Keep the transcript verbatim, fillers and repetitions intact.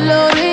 colores.